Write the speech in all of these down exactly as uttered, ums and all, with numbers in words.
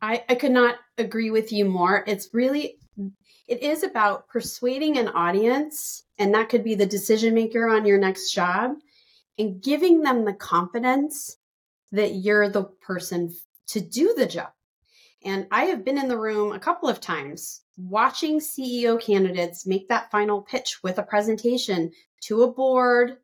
I, I could not agree with you more. It's really, it is about persuading an audience, and that could be the decision maker on your next job, and giving them the confidence that you're the person to do the job. And I have been in the room a couple of times watching C E O candidates make that final pitch with a presentation to a board,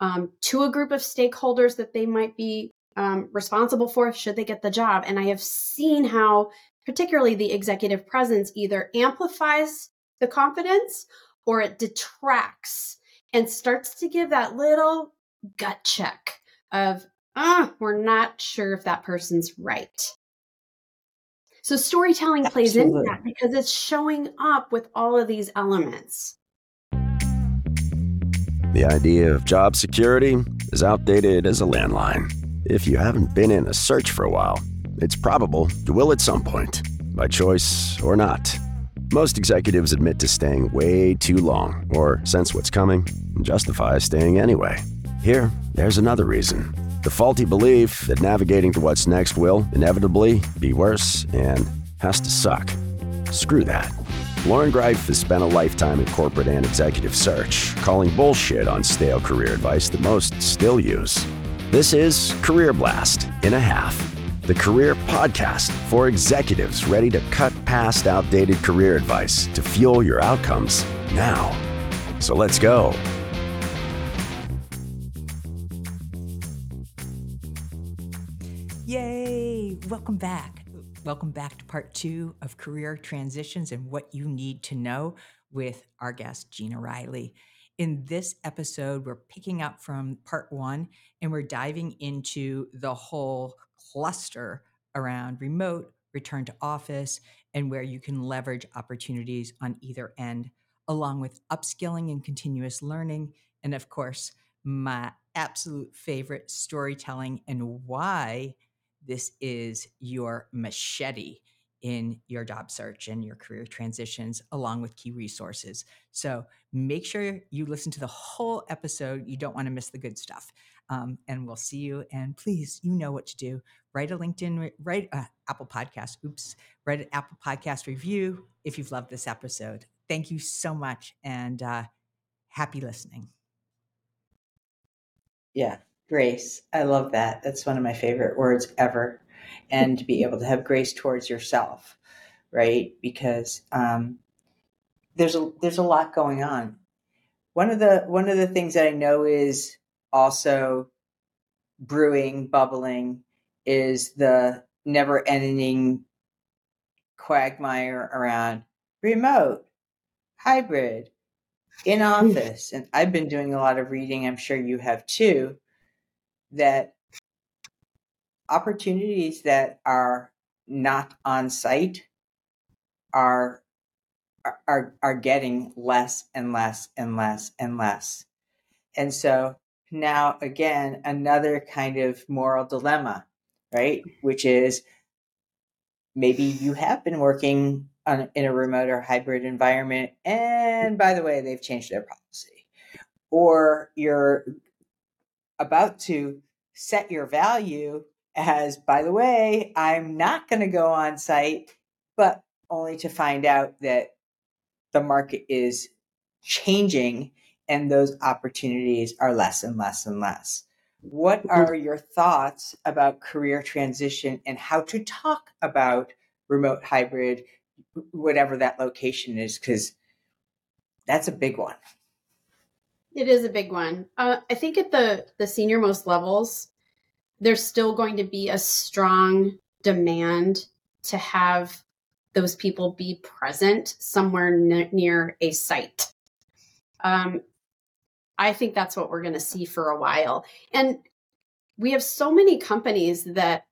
um, to a group of stakeholders that they might be um, responsible for should they get the job. And I have seen how particularly the executive presence either amplifies the confidence or it detracts and starts to give that little gut check of, ah, oh, we're not sure if that person's right. So storytelling plays Absolutely. into that because it's showing up with all of these elements. The idea of job security is outdated as a landline. If you haven't been in a search for a while, it's probable you will at some point, by choice or not. Most executives admit to staying way too long or sense what's coming and justify staying anyway. Here, there's another reason. The faulty belief that navigating to what's next will inevitably be worse and has to suck. Screw that. Lauren Greif has spent a lifetime in corporate and executive search, calling bullshit on stale career advice that most still use. This is Career Blast in a Half, the career podcast for executives ready to cut past outdated career advice to fuel your outcomes now. So let's go. Yay! Welcome back. Welcome back to part two of Career Transitions and What You Need to Know with our guest, Gina Riley. In this episode, we're picking up from part one and we're diving into the whole cluster around remote, return to office, and where you can leverage opportunities on either end, along with upskilling and continuous learning, and of course, my absolute favorite, storytelling and why this is your machete in your job search and your career transitions, along with key resources. So make sure you listen to the whole episode. You don't want to miss the good stuff. Um, and we'll see you. And please, you know what to do. Write a LinkedIn, write uh, Apple Podcast. Oops. Write an Apple Podcast review if you've loved this episode. Thank you so much. And uh, happy listening. Yeah. Grace. I love that. That's one of my favorite words ever. And to be able to have grace towards yourself, right? Because um, there's a there's a lot going on. One of the one of the things that I know is also brewing, bubbling, is the never-ending quagmire around remote, hybrid, in office. And I've been doing a lot of reading. I'm sure you have too. That opportunities that are not on site are, are, are getting less and less and less and less. And so now again, another kind of moral dilemma, right? Which is maybe you have been working on, in a remote or hybrid environment. And by the way, they've changed their policy, or you're about to set your value as, by the way, I'm not going to go on site, but only to find out that the market is changing and those opportunities are less and less and less. What are your thoughts about career transition and how to talk about remote, hybrid, whatever that location is? Because that's a big one. It is a big one. Uh, I think at the, the senior most levels, there's still going to be a strong demand to have those people be present somewhere n- near a site. Um, I think that's what we're going to see for a while. And we have so many companies that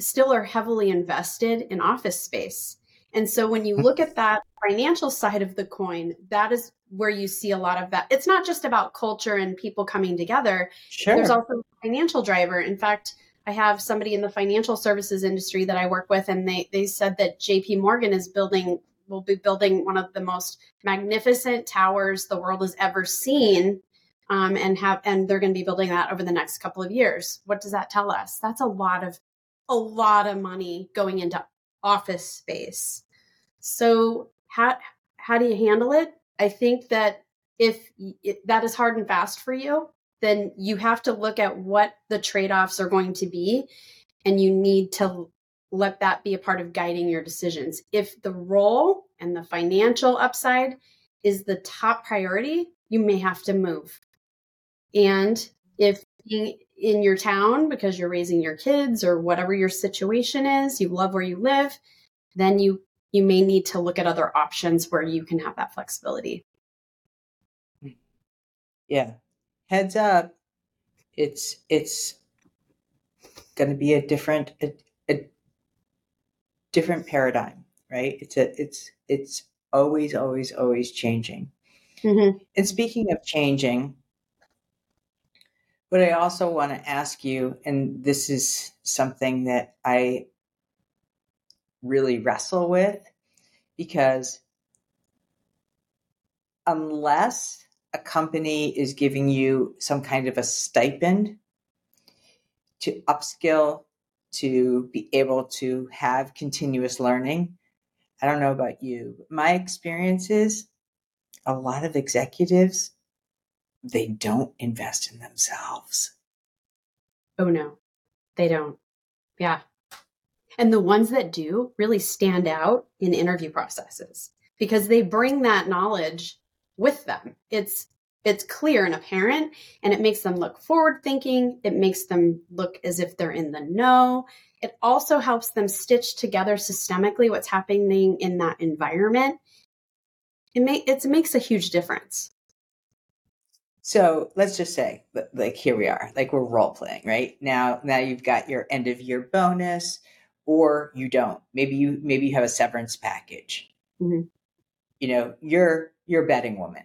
still are heavily invested in office space. And so when you look at that financial side of the coin, that is where you see a lot of that. It's not just about culture and people coming together. Sure. There's also a financial driver. In fact, I have somebody in the financial services industry that I work with, and they they said that J P Morgan is building, will be building one of the most magnificent towers the world has ever seen, um, and have and they're going to be building that over the next couple of years. What does that tell us? That's a lot of a lot of money going into office space. So how how do you handle it? I think that if it, that is hard and fast for you, then you have to look at what the trade-offs are going to be, and you need to let that be a part of guiding your decisions. If the role and the financial upside is the top priority, you may have to move. And if being in your town because you're raising your kids or whatever your situation is, you love where you live, then you you may need to look at other options where you can have that flexibility. Yeah. Heads up, it's it's going to be a different a, a different paradigm, right? It's a it's it's always always always changing. Mm-hmm. And speaking of changing, what I also want to ask you, and this is something that I really wrestle with, because unless a company is giving you some kind of a stipend to upskill, to be able to have continuous learning. I don't know about you, but my experience is a lot of executives, they don't invest in themselves. Oh, no, they don't. Yeah. And the ones that do really stand out in interview processes because they bring that knowledge with them. It's it's clear and apparent, and it makes them look forward thinking. It makes them look as if they're in the know. It also helps them stitch together systemically what's happening in that environment. It may, it makes a huge difference. So let's just say, like, here we are, like we're role playing, right? Now, now you've got your end of year bonus, or you don't. Maybe you maybe you have a severance package. Mm-hmm. You know, you're you're a betting woman,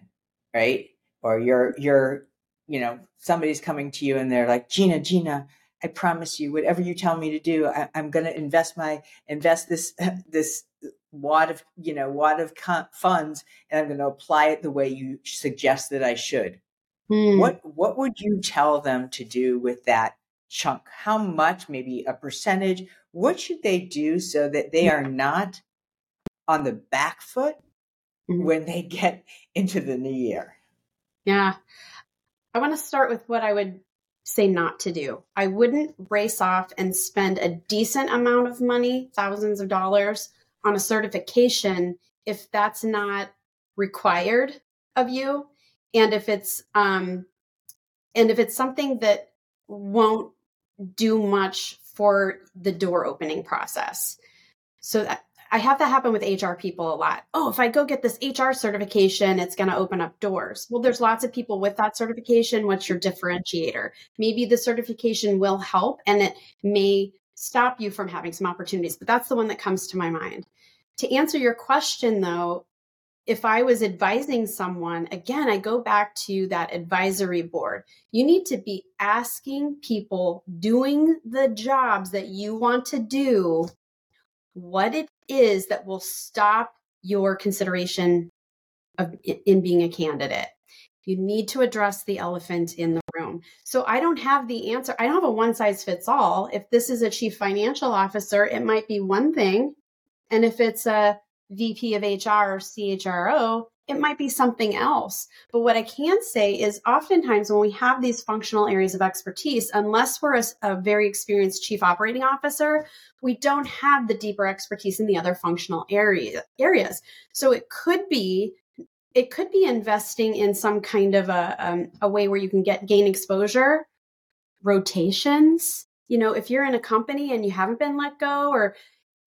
right? Or you're, you're, you know, somebody's coming to you and they're like, Gina, Gina, I promise you, whatever you tell me to do, I, I'm going to invest my, invest this, this wad of, you know, wad of funds, and I'm going to apply it the way you suggest that I should. Hmm. What, what would you tell them to do with that chunk? How much, maybe a percentage? What should they do so that they are not on the back foot mm-hmm. when they get into the new year? Yeah. I want to start with what I would say not to do. I wouldn't race off and spend a decent amount of money, thousands of dollars, on a certification if that's not required of you. And if it's, um, and if it's something that won't do much for the door opening process. So that, I have that happen with H R people a lot. Oh, if I go get this H R certification, it's going to open up doors. Well, there's lots of people with that certification. What's your differentiator? Maybe the certification will help, and it may stop you from having some opportunities, but that's the one that comes to my mind. To answer your question, though, if I was advising someone, again, I go back to that advisory board. You need to be asking people doing the jobs that you want to do what it is that will stop your consideration of in being a candidate. You need to address the elephant in the room. So I don't have the answer. I don't have a one size fits all. If this is a chief financial officer, it might be one thing. And if it's a V P of H R or C H R O, it might be something else. But what I can say is oftentimes when we have these functional areas of expertise, unless we're a, a very experienced chief operating officer, we don't have the deeper expertise in the other functional area, areas. So it could be it could be investing in some kind of a, um, a way where you can get gain exposure, rotations. You know, if you're in a company and you haven't been let go, or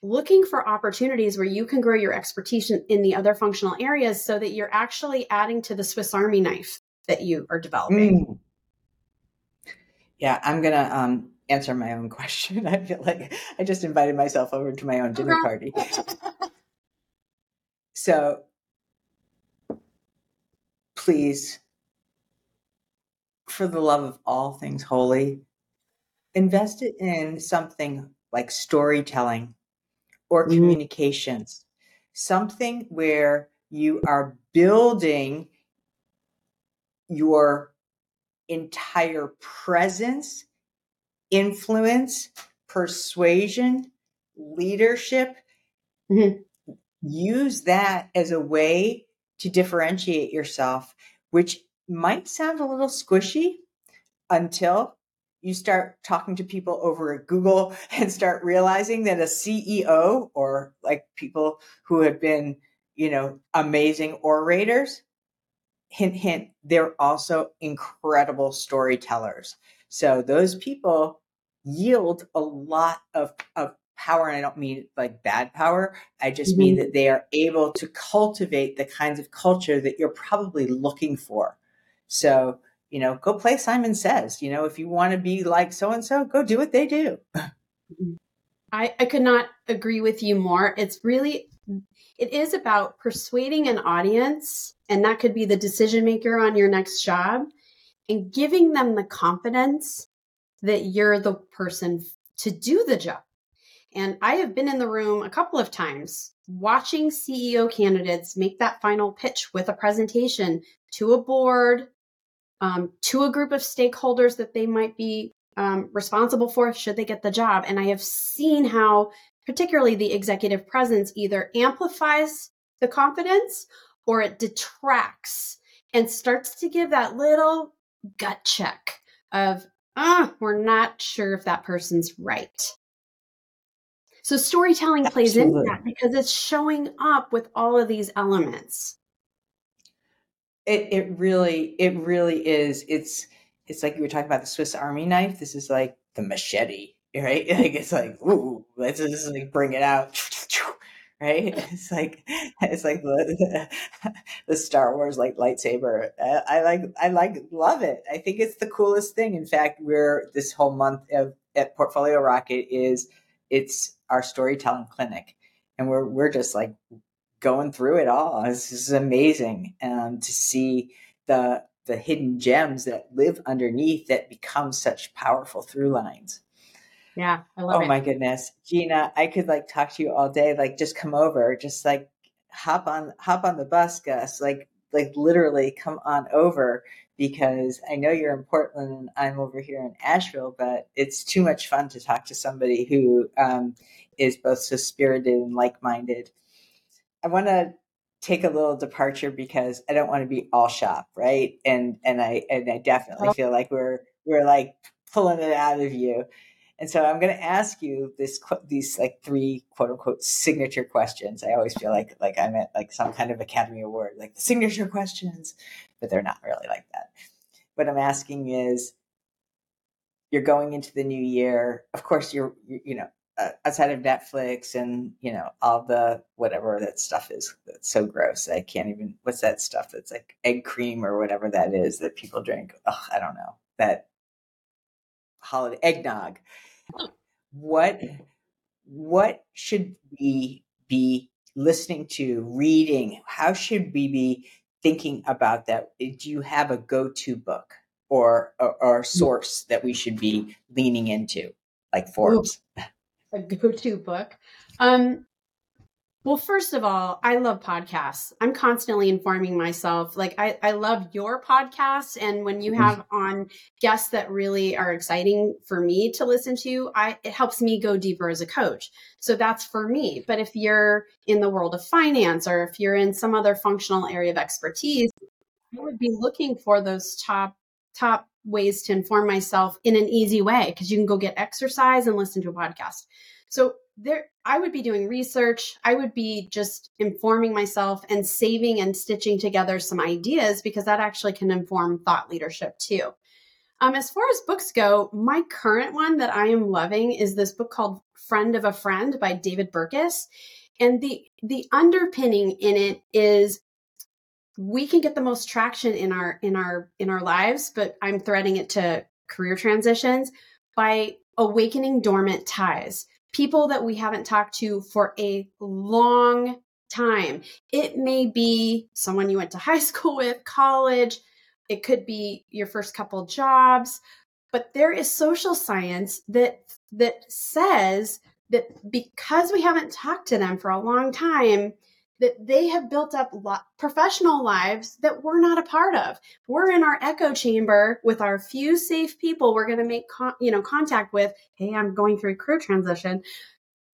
looking for opportunities where you can grow your expertise in the other functional areas so that you're actually adding to the Swiss Army knife that you are developing. Mm. Yeah, I'm going to um, answer my own question. I feel like I just invited myself over to my own dinner uh-huh. party. So please, for the love of all things holy, invest it in something like storytelling or communications, mm-hmm. something where you are building your entire presence, influence, persuasion, leadership, mm-hmm. use that as a way to differentiate yourself, which might sound a little squishy until you start talking to people over at Google and start realizing that a C E O, or like people who have been, you know, amazing orators, hint, hint, they're also incredible storytellers. So those people yield a lot of, of power. And I don't mean like bad power. I just mm-hmm. mean that they are able to cultivate the kinds of culture that you're probably looking for. So, you know, go play Simon Says. You know, if you want to be like so-and-so, go do what they do. I, I could not agree with you more. It's really, it is about persuading an audience, and that could be the decision maker on your next job, and giving them the confidence that you're the person to do the job. And I have been in the room a couple of times watching C E O candidates make that final pitch with a presentation to a board, um, to a group of stakeholders that they might be um, responsible for should they get the job. And I have seen how particularly the executive presence either amplifies the confidence or it detracts and starts to give that little gut check of, ah, oh, we're not sure if that person's right. So storytelling Absolutely. plays into that because it's showing up with all of these elements. It it really, it really is. It's it's like you were talking about the Swiss Army knife. This is like the machete, right? Like it's like, ooh, let's just like bring it out. Right? It's like it's like the, the Star Wars like lightsaber. I, I like I like love it. I think it's the coolest thing. In fact, we're this whole month of at Portfolio Rocket is it's our storytelling clinic, and we're we're just like going through it all. This is amazing um, to see the the hidden gems that live underneath that become such powerful through lines. Yeah, I love it. Oh my goodness, Gina, I could like talk to you all day. Like, just come over, just like hop on hop on the bus, Gus. Like like literally, come on over, because I know you're in Portland and I'm over here in Asheville, but it's too much fun to talk to somebody who um, is both so spirited and like-minded. I want to take a little departure because I don't want to be all shop, right? And and I and I definitely feel like we're we're like pulling it out of you. And so I'm going to ask you this these like three quote unquote signature questions. I always feel like like I'm at like some kind of Academy Award, like the signature questions, but they're not really like that. What I'm asking is, you're going into the new year. Of course, you're you know uh, outside of Netflix and you know all the whatever that stuff is that's so gross. I can't even. What's that stuff that's like egg cream or whatever that is that people drink? Ugh, I don't know that holiday eggnog. What what should we be listening to, reading? How should we be thinking about that? Do you have a go-to book or or source that we should be leaning into, like Forbes? A go-to book. Um, well, first of all, I love podcasts. I'm constantly informing myself. Like I, I love your podcasts, and when you have on guests that really are exciting for me to listen to, I it helps me go deeper as a coach. So that's for me. But if you're in the world of finance, or if you're in some other functional area of expertise, I would be looking for those top top ways to inform myself in an easy way, because you can go get exercise and listen to a podcast. So there, I would be doing research. I would be just informing myself and saving and stitching together some ideas, because that actually can inform thought leadership too. Um, as far as books go, my current one that I am loving is this book called Friend of a Friend by David Burkus. And the, the underpinning in it is we can get the most traction in our, in our, in our lives, but I'm threading it to career transitions by awakening dormant ties. People that we haven't talked to for a long time. It may be someone you went to high school with, college. It could be your first couple jobs. But there is social science that that says that because we haven't talked to them for a long time, that they have built up lo- professional lives that we're not a part of. We're in our echo chamber with our few safe people we're going to make con- you know, contact with. Hey, I'm going through a career transition.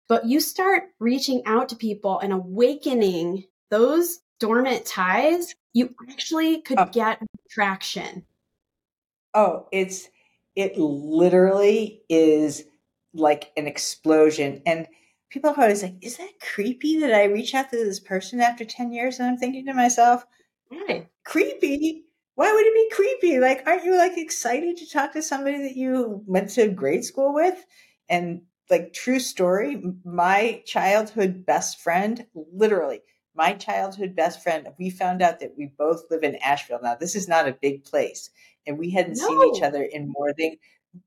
But you start reaching out to people and awakening those dormant ties, you actually could oh. get traction. Oh, it's it literally is like an explosion. And people are always like, is that creepy that I reach out to this person after ten years? And I'm thinking to myself, yeah. creepy? Why would it be creepy? Like, aren't you like excited to talk to somebody that you went to grade school with? And like, true story, my childhood best friend, literally my childhood best friend, we found out that we both live in Asheville. Now, this is not a big place. And we hadn't no. seen each other in more than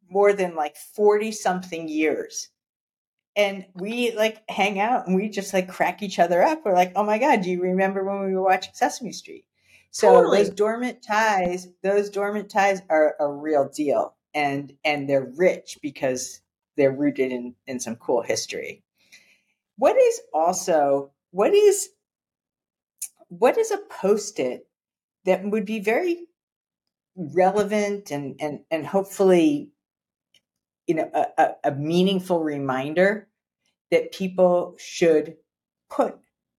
more than like forty something years. And we like hang out and we just like crack each other up. We're like, oh my God, do you remember when we were watching Sesame Street? So totally. those dormant ties, those dormant ties are a real deal. And and they're rich because they're rooted in, in some cool history. What is also, what is, what is a post-it that would be very relevant and and and hopefully, you know, a, a, a meaningful reminder that people should put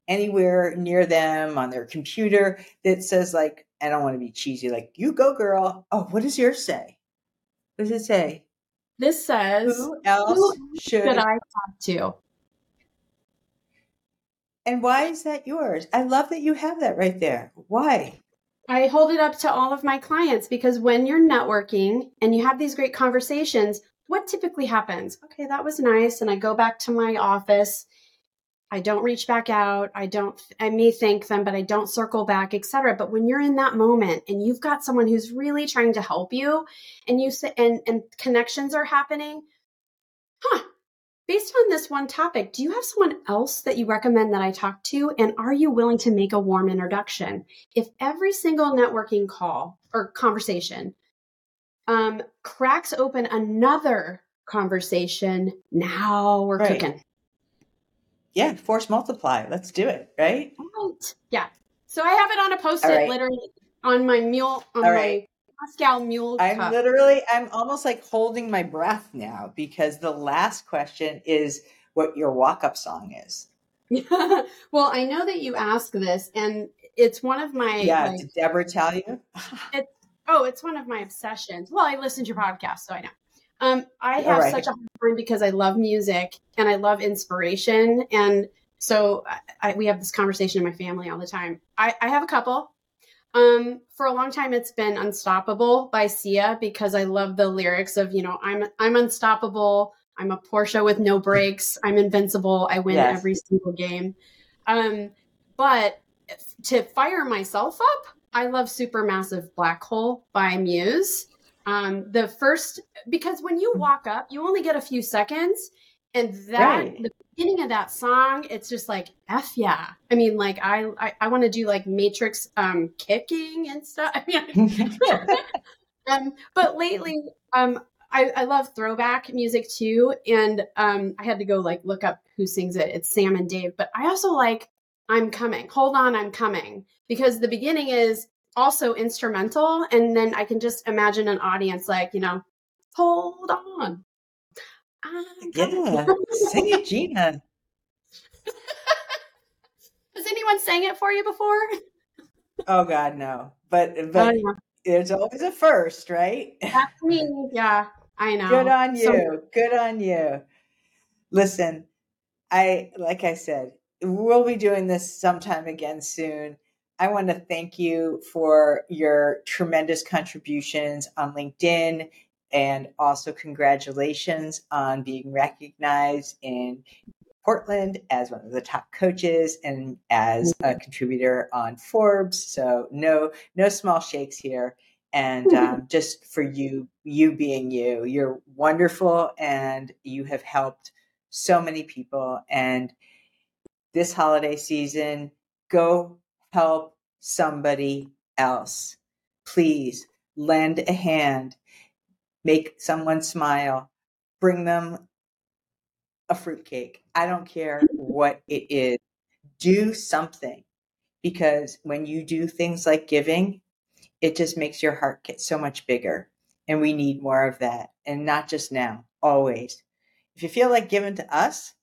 anywhere near them on their computer that says, like, I don't want to be cheesy, like, you go girl. Oh, what does yours say? What does it say? This says, who else, who else should, should I talk to? And why is that yours? I love that you have that right there. Why? I hold it up to all of my clients because when you're networking and you have these great conversations, what typically happens? Okay, that was nice. And I go back to my office. I don't reach back out. I don't, I may thank them, but I don't circle back, et cetera. But when you're in that moment and you've got someone who's really trying to help you and you say, and, and connections are happening, huh? Based on this one topic, do you have someone else that you recommend that I talk to? And are you willing to make a warm introduction? If every single networking call or conversation um, cracks open another conversation, now we're right. cooking. Yeah, force multiply. Let's do it, right? Right. Yeah. So I have it on a post-it, right. literally on my mule, on All my right. Moscow mule cup. I'm literally, I'm almost like holding my breath now because the last question is what your walk-up song is. Well, I know that you ask this, and it's one of my... Yeah, like, did Deborah tell you? It's, oh, it's one of my obsessions. Well, I listen to your podcast, so I know. Um, I have right. such a hard time because I love music and I love inspiration. And so I, I, we have this conversation in my family all the time. I, I have a couple. Um, for a long time, it's been Unstoppable by Sia because I love the lyrics of, you know, I'm I'm unstoppable. I'm a Porsche with no brakes. I'm invincible. I win yes. every single game. Um, but to fire myself up, I love Supermassive Black Hole by Muse. Um, the first, because when you walk up, you only get a few seconds and that, right. the beginning of that song, it's just like, F yeah. I mean, like I, I, I want to do like Matrix, um, kicking and stuff. I mean, um, but lately, um, I, I love throwback music too. And, um, I had to go like, look up who sings it. It's Sam and Dave, but I also like, I'm coming, hold on, I'm coming, because the beginning is also instrumental. And then I can just imagine an audience like, you know, hold on. Yeah, sing it, Gina. Has anyone sang it for you before? Oh God, no. But but there's always a first, right? That's me. Yeah, I know. Good on you. So- Good on you. Listen, I, like I said, we'll be doing this sometime again soon. I want to thank you for your tremendous contributions on LinkedIn and also congratulations on being recognized in Portland as one of the top coaches and as a contributor on Forbes. So no, no small shakes here. And um, just for you, you being you, you're wonderful and you have helped so many people. And this holiday season, go help somebody else. Please lend a hand, make someone smile, bring them a fruitcake. I don't care what it is. do something, because when you do things like giving, it just makes your heart get so much bigger. And we need more of that. And not just now, always. If you feel like giving to us,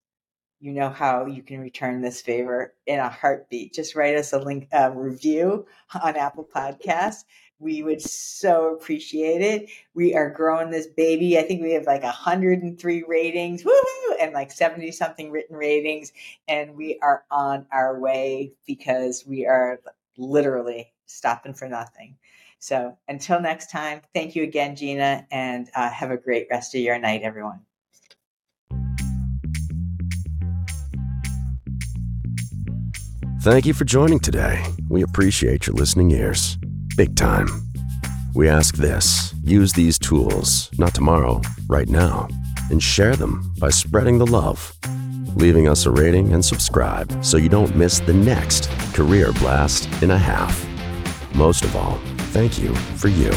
you know how you can return this favor in a heartbeat. Just write us a link, a review on Apple Podcasts. We would so appreciate it. We are growing this baby. I think we have like one hundred three ratings, woo-hoo, and like seventy something written ratings. And we are on our way, because we are literally stopping for nothing. So until next time, thank you again, Gina, and uh, have a great rest of your night, everyone. Thank you for joining today. We appreciate your listening ears, big time. We ask this: use these tools, not tomorrow, right now, and share them by spreading the love, leaving us a rating, and subscribe so you don't miss the next Career Blast in a Half. Most of all, thank you for you.